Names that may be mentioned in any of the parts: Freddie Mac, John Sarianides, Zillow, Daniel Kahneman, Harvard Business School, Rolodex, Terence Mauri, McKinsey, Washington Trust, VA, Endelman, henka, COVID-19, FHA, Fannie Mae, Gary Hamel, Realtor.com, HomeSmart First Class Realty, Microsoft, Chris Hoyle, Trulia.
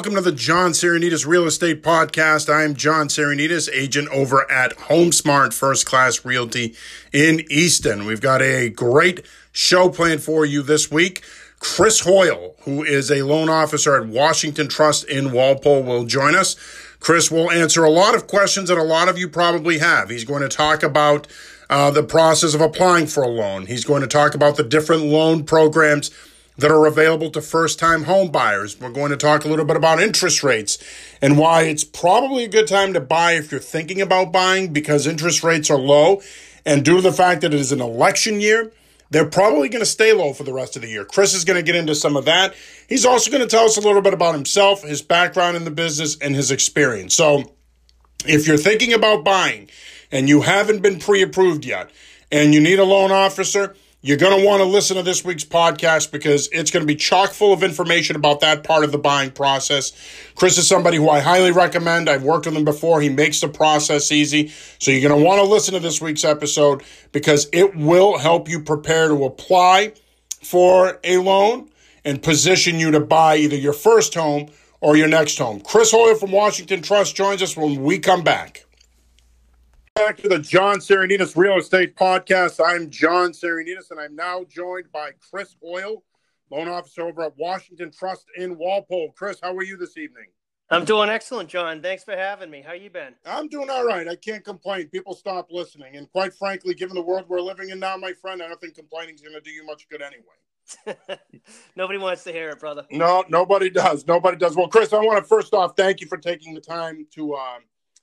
Welcome to the John Sarianides Real Estate Podcast. I'm John Sarianides, agent over at HomeSmart First Class Realty in Easton. We've got a great show planned for you this week. Chris Hoyle, who is a loan officer at Washington Trust in Walpole, will join us. Chris will answer a lot of questions that a lot of you probably have. He's going to talk about the process of applying for a loan. He's going to talk about the different loan programs that are available to first-time home buyers. We're going to talk a little bit about interest rates and why it's probably a good time to buy if you're thinking about buying, because interest rates are low. And due to the fact that it is an election year, they're probably going to stay low for the rest of the year. Chris is going to get into some of that. He's also going to tell us a little bit about himself, his background in the business, and his experience. So if you're thinking about buying and you haven't been pre-approved yet and you need a loan officer, you're going to want to listen to this week's podcast because it's going to be chock full of information about that part of the buying process. Chris is somebody who I highly recommend. I've worked with him before. He makes the process easy. So you're going to want to listen to this week's episode because it will help you prepare to apply for a loan and position you to buy either your first home or your next home. Chris Hoyle from Washington Trust joins us when we come back. Back to the John Sarianides Real Estate Podcast. I'm John Sarianides, and I'm now joined by Chris Hoyle, loan officer over at Washington Trust in Walpole. Chris, how are you this evening? I'm doing excellent, John. Thanks for having me. How you been? I'm doing all right. I can't complain. People stop listening. And quite frankly, given the world we're living in now, my friend, I don't think complaining is going to do you much good anyway. Nobody wants to hear it, brother. No, nobody does. Nobody does. Well, Chris, I want to first off thank you for taking the time to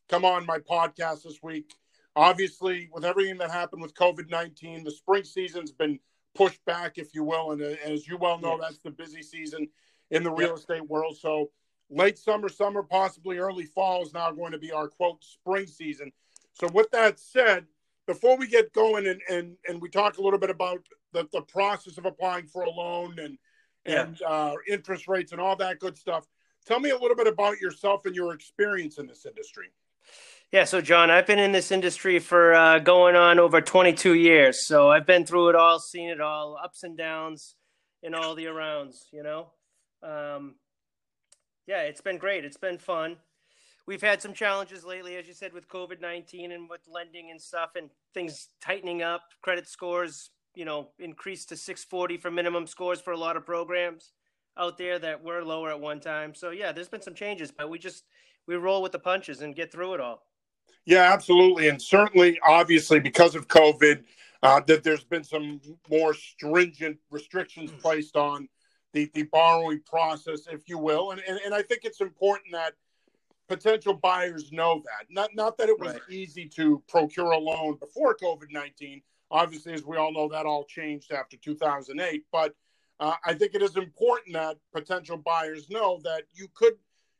come on my podcast this week. Obviously, with everything that happened with COVID-19, the spring season's been pushed back, if you will, and as you well know, that's the busy season in the real estate world. So late summer, possibly early fall is now going to be our, quote, spring season. So with that said, before we get going and we talk a little bit about the process of applying for a loan and interest rates and all that good stuff, tell me a little bit about yourself and your experience in this industry. Yeah, so John, I've been in this industry for going on over 22 years. So I've been through it all, seen it all, ups and downs and all the arounds, you know. Yeah, it's been great. It's been fun. We've had some challenges lately, as you said, with COVID-19 and with lending and stuff and things tightening up. Credit scores, you know, increased to 640 for minimum scores for a lot of programs out there that were lower at one time. So, yeah, there's been some changes, but we roll with the punches and get through it all. Yeah, absolutely. And certainly, obviously, because of COVID, that there's been some more stringent restrictions placed on the borrowing process, if you will. And I think it's important that potential buyers know that. Not that it was easy to procure a loan before COVID-19. Obviously, as we all know, that all changed after 2008. But I think it is important that potential buyers know that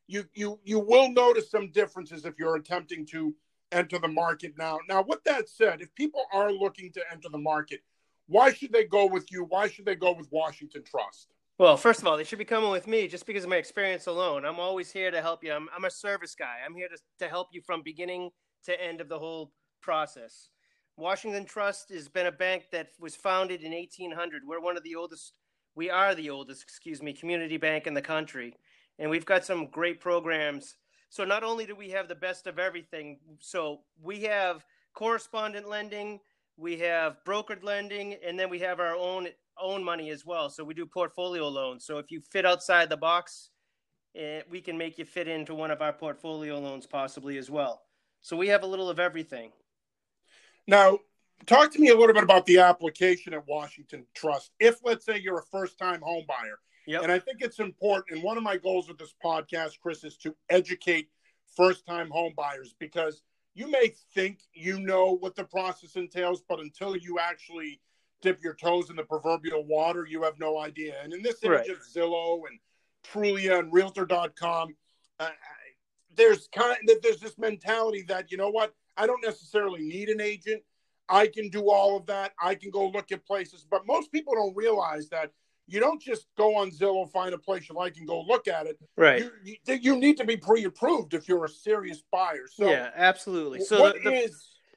you will notice some differences if you're attempting to enter the market now. Now, with that said, if people are looking to enter the market, why should they go with you? Why should they go with Washington Trust? Well, first of all, they should be coming with me just because of my experience alone. I'm always here to help you. I'm a service guy. I'm here to help you from beginning to end of the whole process. Washington Trust has been a bank that was founded in 1800. We're one of the oldest. We are the oldest, community bank in the country. And we've got some great programs. So not only do we have the best of everything, so we have correspondent lending, we have brokered lending, and then we have our own money as well. So we do portfolio loans. So if you fit outside the box, we can make you fit into one of our portfolio loans possibly as well. So we have a little of everything. Now, talk to me a little bit about the application at Washington Trust. If, let's say, you're a first-time home buyer, yep. And I think it's important, and one of my goals with this podcast, Chris, is to educate first-time home buyers, because you may think you know what the process entails, but until you actually dip your toes in the proverbial water, you have no idea. And in this image of Zillow and Trulia and Realtor.com, there's this mentality that, you know what, I don't necessarily need an agent. I can do all of that. I can go look at places. But most people don't realize that you don't just go on Zillow, find a place you like, and go look at it. Right. You need to be pre-approved if you're a serious buyer. So yeah, absolutely. So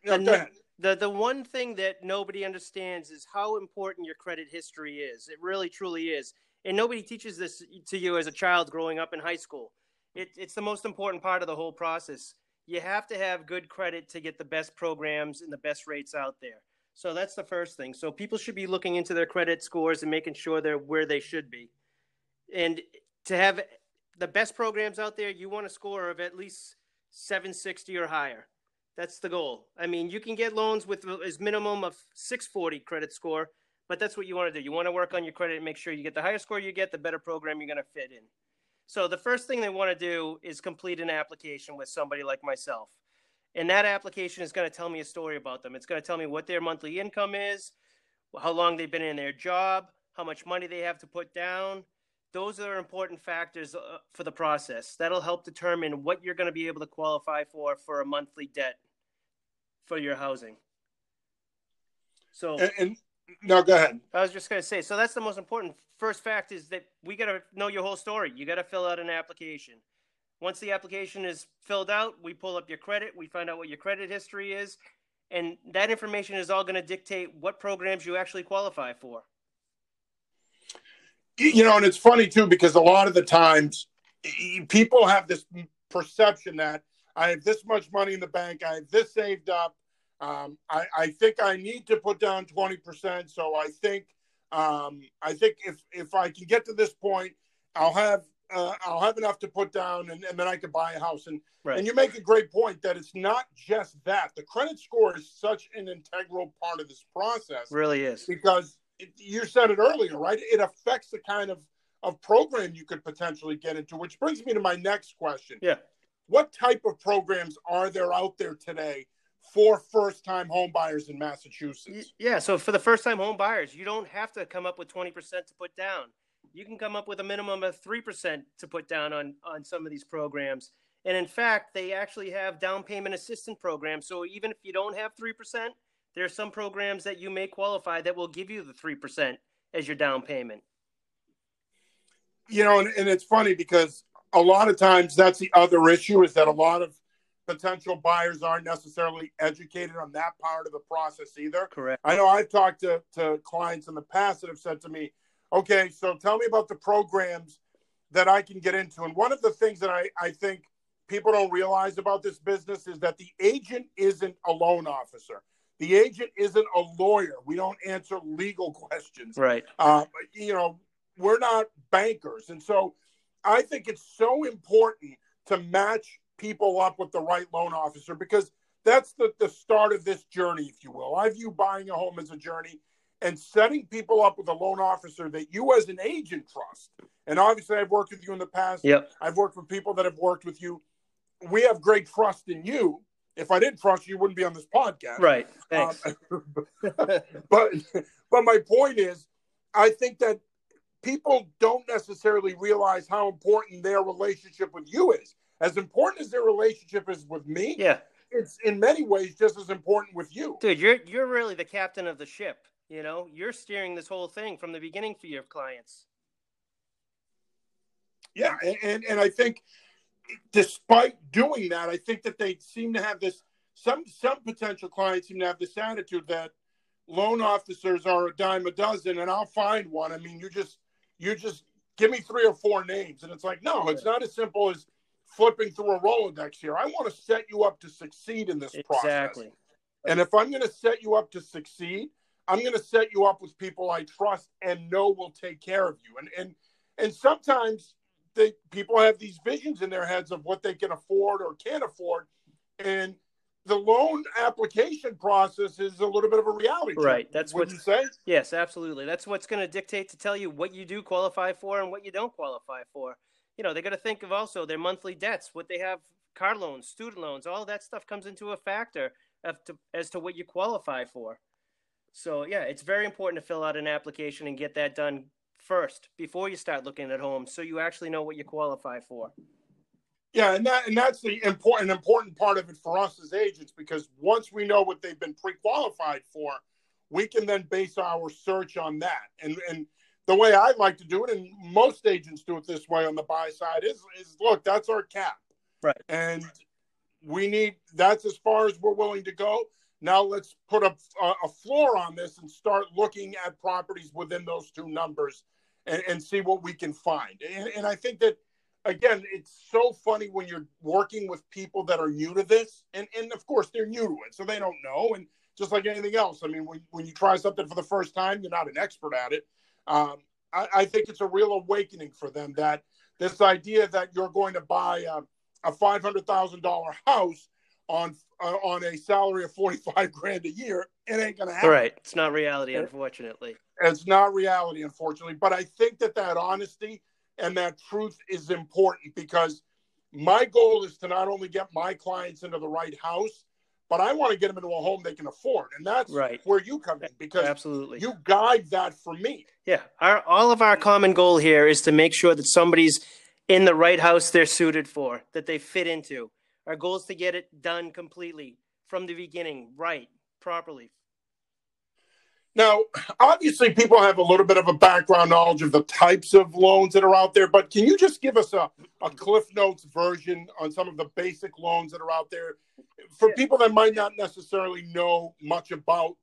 the one thing that nobody understands is how important your credit history is. It really, truly is. And nobody teaches this to you as a child growing up in high school. It's the most important part of the whole process. You have to have good credit to get the best programs and the best rates out there. So that's the first thing. So people should be looking into their credit scores and making sure they're where they should be. And to have the best programs out there, you want a score of at least 760 or higher. That's the goal. I mean, you can get loans with as minimum of 640 credit score, but that's what you want to do. You want to work on your credit and make sure you get the higher score you get, the better program you're going to fit in. So the first thing they want to do is complete an application with somebody like myself. And that application is going to tell me a story about them. It's going to tell me what their monthly income is, how long they've been in their job, how much money they have to put down. Those are important factors for the process. That'll help determine what you're going to be able to qualify for a monthly debt for your housing. So no, go ahead. I was just going to say, so that's the most important first fact, is that we got to know your whole story. You got to fill out an application. Once the application is filled out, we pull up your credit. We find out what your credit history is. And that information is all going to dictate what programs you actually qualify for. You know, and it's funny, too, because a lot of the times people have this perception that I have this much money in the bank. I have this saved up. I think I need to put down 20%. So I think if I can get to this point, I'll have enough to put down, and then I can buy a house. And right. And you make a great point that it's not just that. The credit score is such an integral part of this process. It really is. Because you said it earlier, right? It affects the kind of program you could potentially get into, which brings me to my next question. Yeah. What type of programs are there out there today for first-time home buyers in Massachusetts? Yeah, so for the first-time home buyers, you don't have to come up with 20% to put down. You can come up with a minimum of 3% to put down on some of these programs. And in fact, they actually have down payment assistance programs. So even if you don't have 3%, there are some programs that you may qualify that will give you the 3% as your down payment. You know, and it's funny because a lot of times that's the other issue, is that a lot of potential buyers aren't necessarily educated on that part of the process either. Correct. I know I've talked to clients in the past that have said to me, okay, so tell me about the programs that I can get into. And one of the things that I think people don't realize about this business is that the agent isn't a loan officer. The agent isn't a lawyer. We don't answer legal questions. Right. You know, we're not bankers. And so I think it's so important to match people up with the right loan officer, because that's the start of this journey, if you will. I view buying a home as a journey, and setting people up with a loan officer that you as an agent trust. And obviously I've worked with you in the past. Yep. I've worked with people that have worked with you. We have great trust in you. If I didn't trust you, you wouldn't be on this podcast. Right. Thanks. But my point is, I think that people don't necessarily realize how important their relationship with you is. As important as their relationship is with me, yeah, it's in many ways just as important with you. Dude, you're really the captain of the ship. You know, you're steering this whole thing from the beginning for your clients. Yeah, and I think despite doing that, I think that they seem to have this, some potential clients seem to have this attitude that loan officers are a dime a dozen and I'll find one. I mean, you just give me 3 or 4 names. And it's like, no, it's not as simple as flipping through a Rolodex here. I want to set you up to succeed in this process. Exactly. And if I'm going to set you up to succeed, I'm going to set you up with people I trust and know will take care of you. And sometimes people have these visions in their heads of what they can afford or can't afford. And the loan application process is a little bit of a reality check. Right. That's what you say. Yes, absolutely. That's what's going to dictate to tell you what you do qualify for and what you don't qualify for. You know, they got to think of also their monthly debts, what they have, car loans, student loans, all that stuff comes into a factor as to what you qualify for. So, yeah, it's very important to fill out an application and get that done first before you start looking at homes, so you actually know what you qualify for. Yeah, and that's the important part of it for us as agents, because once we know what they've been pre-qualified for, we can then base our search on that. And the way I like to do it, and most agents do it this way on the buy side, is look, that's our cap. Right. And that's as far as we're willing to go. Now let's put a floor on this and start looking at properties within those two numbers and see what we can find. And I think that again, it's so funny when you're working with people that are new to this, and of course they're new to it, so they don't know. And just like anything else, I mean, when you try something for the first time, you're not an expert at it. I think it's a real awakening for them, that this idea that you're going to buy a $500,000 house on a salary of $45,000 a year, it ain't going to happen. Right. It's not reality, unfortunately. It's not reality, unfortunately. But I think that that honesty and that truth is important, because my goal is to not only get my clients into the right house, but I want to get them into a home they can afford. And that's right. Where you come in, because absolutely. You guide that for me. Yeah. All of our common goal here is to make sure that somebody's in the right house they're suited for, that they fit into. Our goal is to get it done completely from the beginning, right, properly. Now, obviously, people have a little bit of a background knowledge of the types of loans that are out there, but can you just give us a Cliff Notes version on some of the basic loans that are out there for people that might not necessarily know much about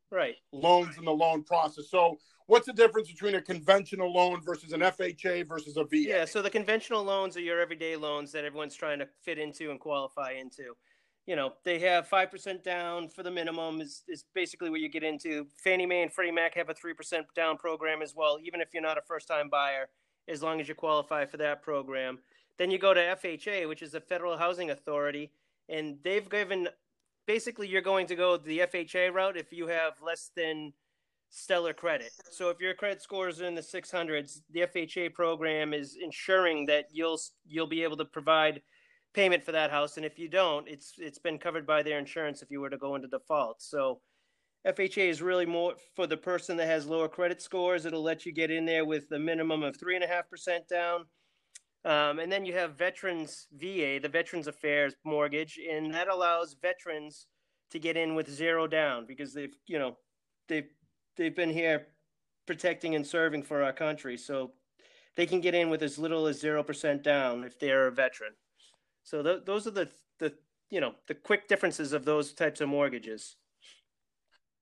loans and the loan process? So what's the difference between a conventional loan versus an FHA versus a VA? Yeah, so the conventional loans are your everyday loans that everyone's trying to fit into and qualify into. You know, they have 5% down for the minimum is basically what you get into. Fannie Mae and Freddie Mac have a 3% down program as well, even if you're not a first-time buyer, as long as you qualify for that program. Then you go to FHA, which is the Federal Housing Authority, and they've given – basically you're going to go the FHA route if you have less than stellar credit. So if your credit score is in the 600s, the FHA program is ensuring that you'll be able to provide – payment for that house, and if you don't, it's been covered by their insurance if you were to go into default. So FHA is really more for the person that has lower credit scores. It'll let you get in there with a minimum of 3.5% down, and then you have Veterans VA, the Veterans Affairs mortgage, and that allows veterans to get in with zero down because they've been here protecting and serving for our country, so they can get in with as little as 0% down if they're a veteran. So those are the quick differences of those types of mortgages.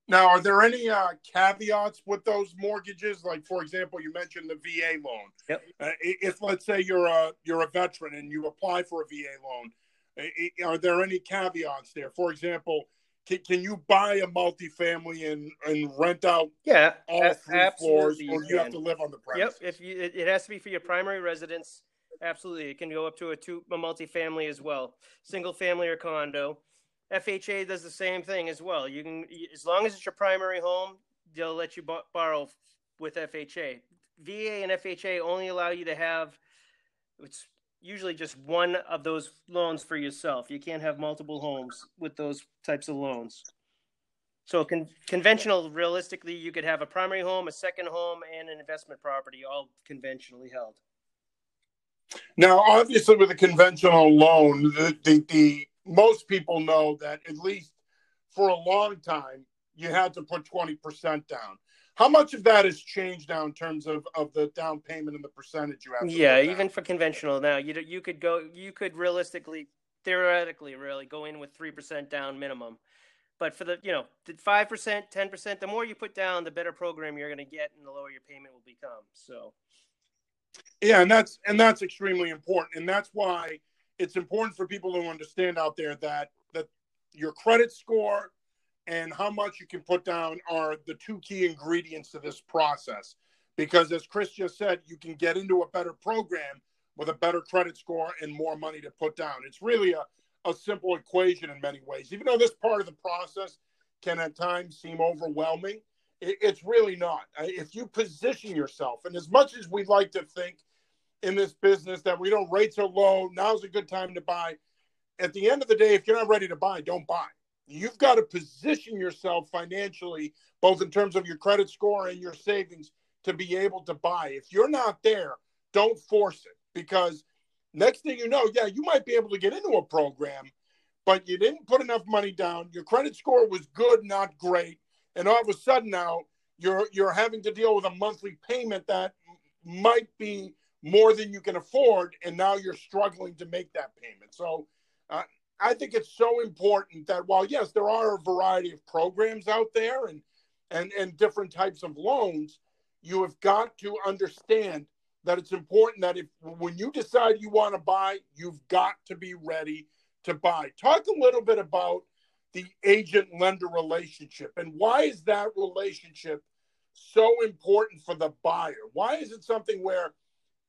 Now, are there any caveats with those mortgages? Like, for example, you mentioned the VA loan. Yep. If let's say you're a veteran and you apply for a VA loan, are there any caveats there? For example, can you buy a multifamily and rent out all three floors, or do you have to live on the premises? Yep. It has to be for your primary residence. Absolutely. It can go up to a multifamily as well, single family or condo. FHA does the same thing as well. You can, as long as it's your primary home, they'll let you borrow with FHA. VA and FHA only allow you to have, it's usually just one of those loans for yourself. You can't have multiple homes with those types of loans. So conventional, realistically, you could have a primary home, a second home, and an investment property, all conventionally held. Now, obviously, with a conventional loan, the most people know that at least for a long time, you had to put 20% down. How much of that has changed now in terms of the down payment and the percentage you have to put down? Even for conventional now, you could realistically, theoretically, really go in with 3% down minimum. But for the 5%, 10%, the more you put down, the better program you're going to get, and the lower your payment will become. So. Yeah, and that's extremely important. And that's why it's important for people to understand out there that your credit score and how much you can put down are the two key ingredients to this process. Because as Chris just said, you can get into a better program with a better credit score and more money to put down. It's really a simple equation in many ways. Even though this part of the process can at times seem overwhelming, it's really not. If you position yourself, and as much as we like to think in this business that we don't, rates are low, now's a good time to buy. At the end of the day, if you're not ready to buy, don't buy. You've got to position yourself financially, both in terms of your credit score and your savings, to be able to buy. If you're not there, don't force it, because next thing you know, you might be able to get into a program, but you didn't put enough money down. Your credit score was good, not great. And all of a sudden now you're having to deal with a monthly payment that might be more than you can afford, and now you're struggling to make that payment. So I think it's so important that while, yes, there are a variety of programs out there and different types of loans, you have got to understand that it's important that if when you decide you want to buy, you've got to be ready to buy. Talk a little bit about the agent-lender relationship and why is that relationship so important for the buyer? Why is it something where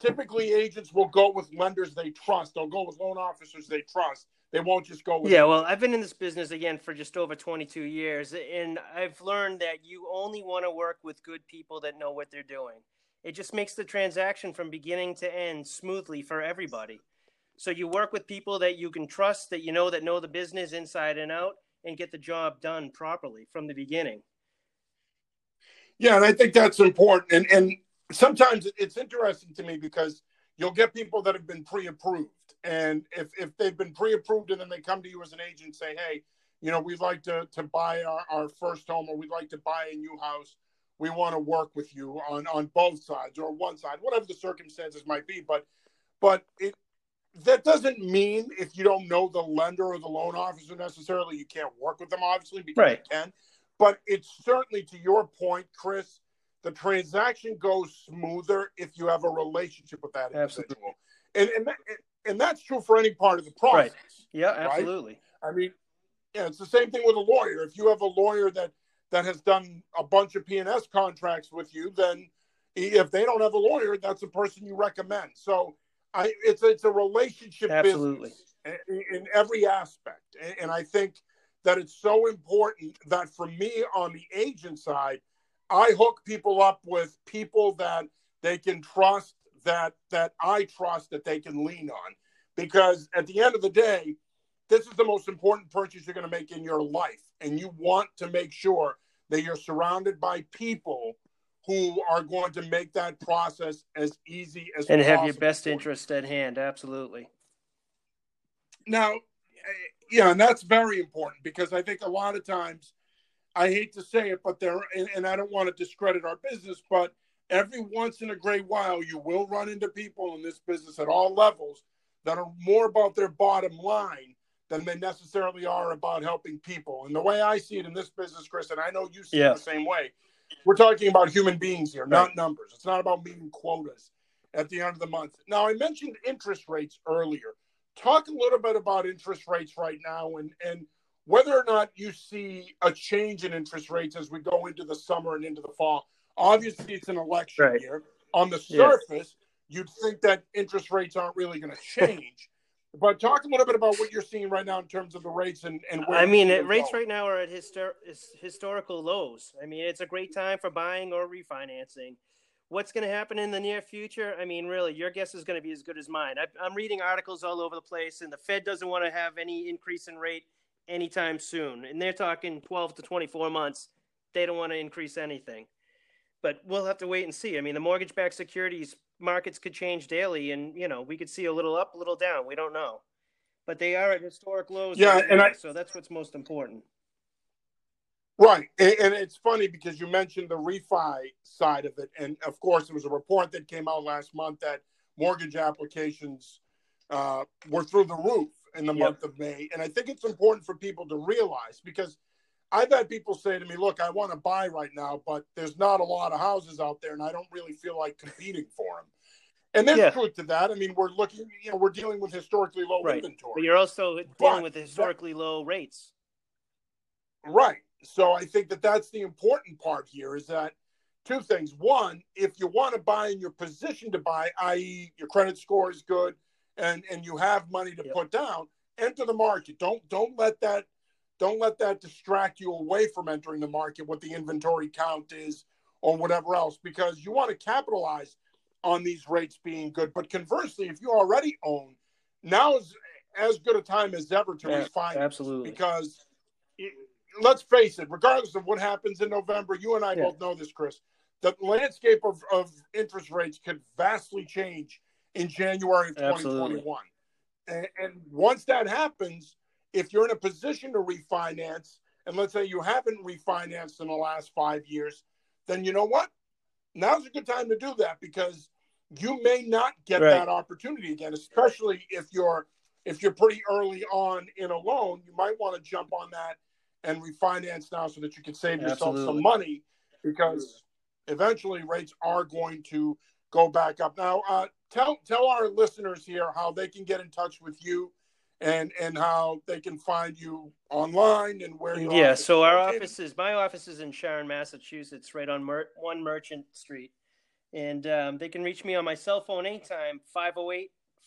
typically agents will go with lenders they trust? They'll go with loan officers they trust. They won't just go with them. Well, I've been in this business, again, for just over 22 years, and I've learned that you only want to work with good people that know what they're doing. It just makes the transaction from beginning to end smoothly for everybody. So you work with people that you can trust, that you know, that know the business inside and out, and get the job done properly from the beginning. Yeah, and I think that's important. And sometimes it's interesting to me because you'll get people that have been pre-approved. And if they've been pre-approved and then they come to you as an agent and say, hey, you know, we'd like to buy our first home, or we'd like to buy a new house. We want to work with you on both sides or one side, whatever the circumstances might be. But that doesn't mean if you don't know the lender or the loan officer necessarily, you can't work with them, obviously, because right. You can. But it's certainly, to your point, Chris, the transaction goes smoother if you have a relationship with that individual. And that's true for any part of the process. Right. Yeah, absolutely. Right? I mean, yeah, it's the same thing with a lawyer. If you have a lawyer that has done a bunch of P&S contracts with you, then if they don't have a lawyer, that's the person you recommend. So it's a relationship absolutely. Business in every aspect. And I think that it's so important that for me on the agent side, I hook people up with people that they can trust, that I trust, that they can lean on. Because at the end of the day, this is the most important purchase you're going to make in your life. And you want to make sure that you're surrounded by people who are going to make that process as easy as possible. And have your best interest at hand. Absolutely. Now, yeah, and that's very important because I think a lot of times, I hate to say it, but and I don't want to discredit our business, but every once in a great while, you will run into people in this business at all levels that are more about their bottom line than they necessarily are about helping people. And the way I see it in this business, Chris, and I know you see it the same way, we're talking about human beings here, not numbers. It's not about meeting quotas at the end of the month. Now, I mentioned interest rates earlier. Talk a little bit about interest rates right now and whether or not you see a change in interest rates as we go into the summer and into the fall. Obviously, it's an election year. On the surface, you'd think that interest rates aren't really going to change. But talk a little bit about what you're seeing right now in terms of the rates and where rates right now are at historical lows. I mean, it's a great time for buying or refinancing. What's going to happen in the near future? I mean, really, your guess is going to be as good as mine. I'm reading articles all over the place, and the Fed doesn't want to have any increase in rate anytime soon. And they're talking 12 to 24 months. They don't want to increase anything. But we'll have to wait and see. I mean, the mortgage-backed securities markets could change daily, and you know, we could see a little up, a little down. We don't know, but they are at historic lows. Yeah, right now, so that's what's most important. Right, and it's funny because you mentioned the refi side of it, and of course, there was a report that came out last month that mortgage applications were through the roof in the month of May, and I think it's important for people to realize because I've had people say to me, look, I want to buy right now, but there's not a lot of houses out there, and I don't really feel like competing for them. And there's truth to that. I mean, we're dealing with historically low inventory. But you're also dealing with historically low rates. Right. So I think that's the important part here is that two things. One, if you want to buy and you're positioned to buy, i.e. your credit score is good and you have money to put down, enter the market. Don't let that distract you away from entering the market, what the inventory count is or whatever else, because you want to capitalize on these rates being good. But conversely, if you already own, now is as good a time as ever to refinance. Absolutely. Because let's face it, regardless of what happens in November, you and I both know this, Chris, the landscape of interest rates could vastly change in January of 2021. And once that happens, if you're in a position to refinance, and let's say you haven't refinanced in the last 5 years, then you know what? Now's a good time to do that because you may not get that opportunity again, especially if you're pretty early on in a loan. You might want to jump on that and refinance now so that you can save yourself some money because eventually rates are going to go back up. Now, tell our listeners here how they can get in touch with you and how they can find you online and where you are. Yeah, so our office is, my office is in Sharon, Massachusetts, right on One Merchant Street. And they can reach me on my cell phone anytime,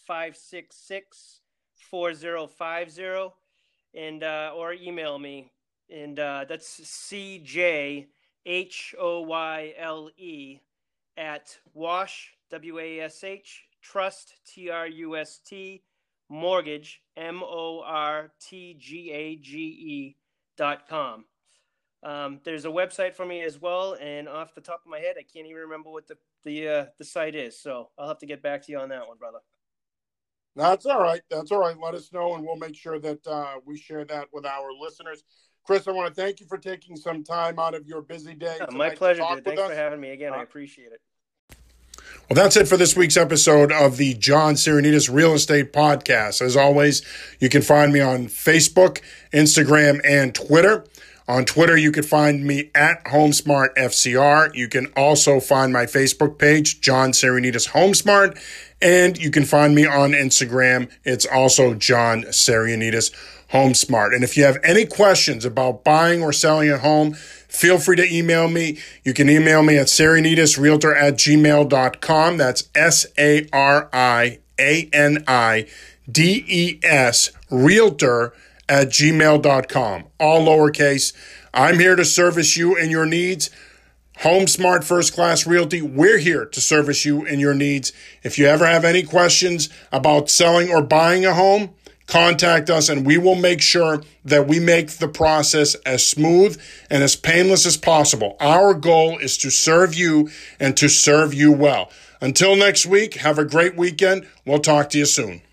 508-566-4050, and or email me. And that's CJHOYLE@wash trust mortgage mortgage.com. There's a website for me as well, and off the top of my head, I can't even remember what the site is, so I'll have to get back to you on that one, brother. That's all right. That's all right. Let us know, and we'll make sure that we share that with our listeners. Chris, I want to thank you for taking some time out of your busy day. My pleasure, dude. Thanks for having me again. I appreciate it. Well, that's it for this week's episode of the John Sarianides Real Estate Podcast. As always, you can find me on Facebook, Instagram, and Twitter. On Twitter, you can find me at HomeSmartFCR. You can also find my Facebook page, John Sarianides HomeSmart. And you can find me on Instagram. It's also John Sarianides HomeSmart. And if you have any questions about buying or selling a home, feel free to email me. You can email me at sarianidesrealtor@gmail.com. That's SARIANIDES Realtor@gmail.com, all lowercase. I'm here to service you and your needs. HomeSmart First Class Realty, we're here to service you and your needs. If you ever have any questions about selling or buying a home, contact us and we will make sure that we make the process as smooth and as painless as possible. Our goal is to serve you and to serve you well. Until next week, have a great weekend. We'll talk to you soon.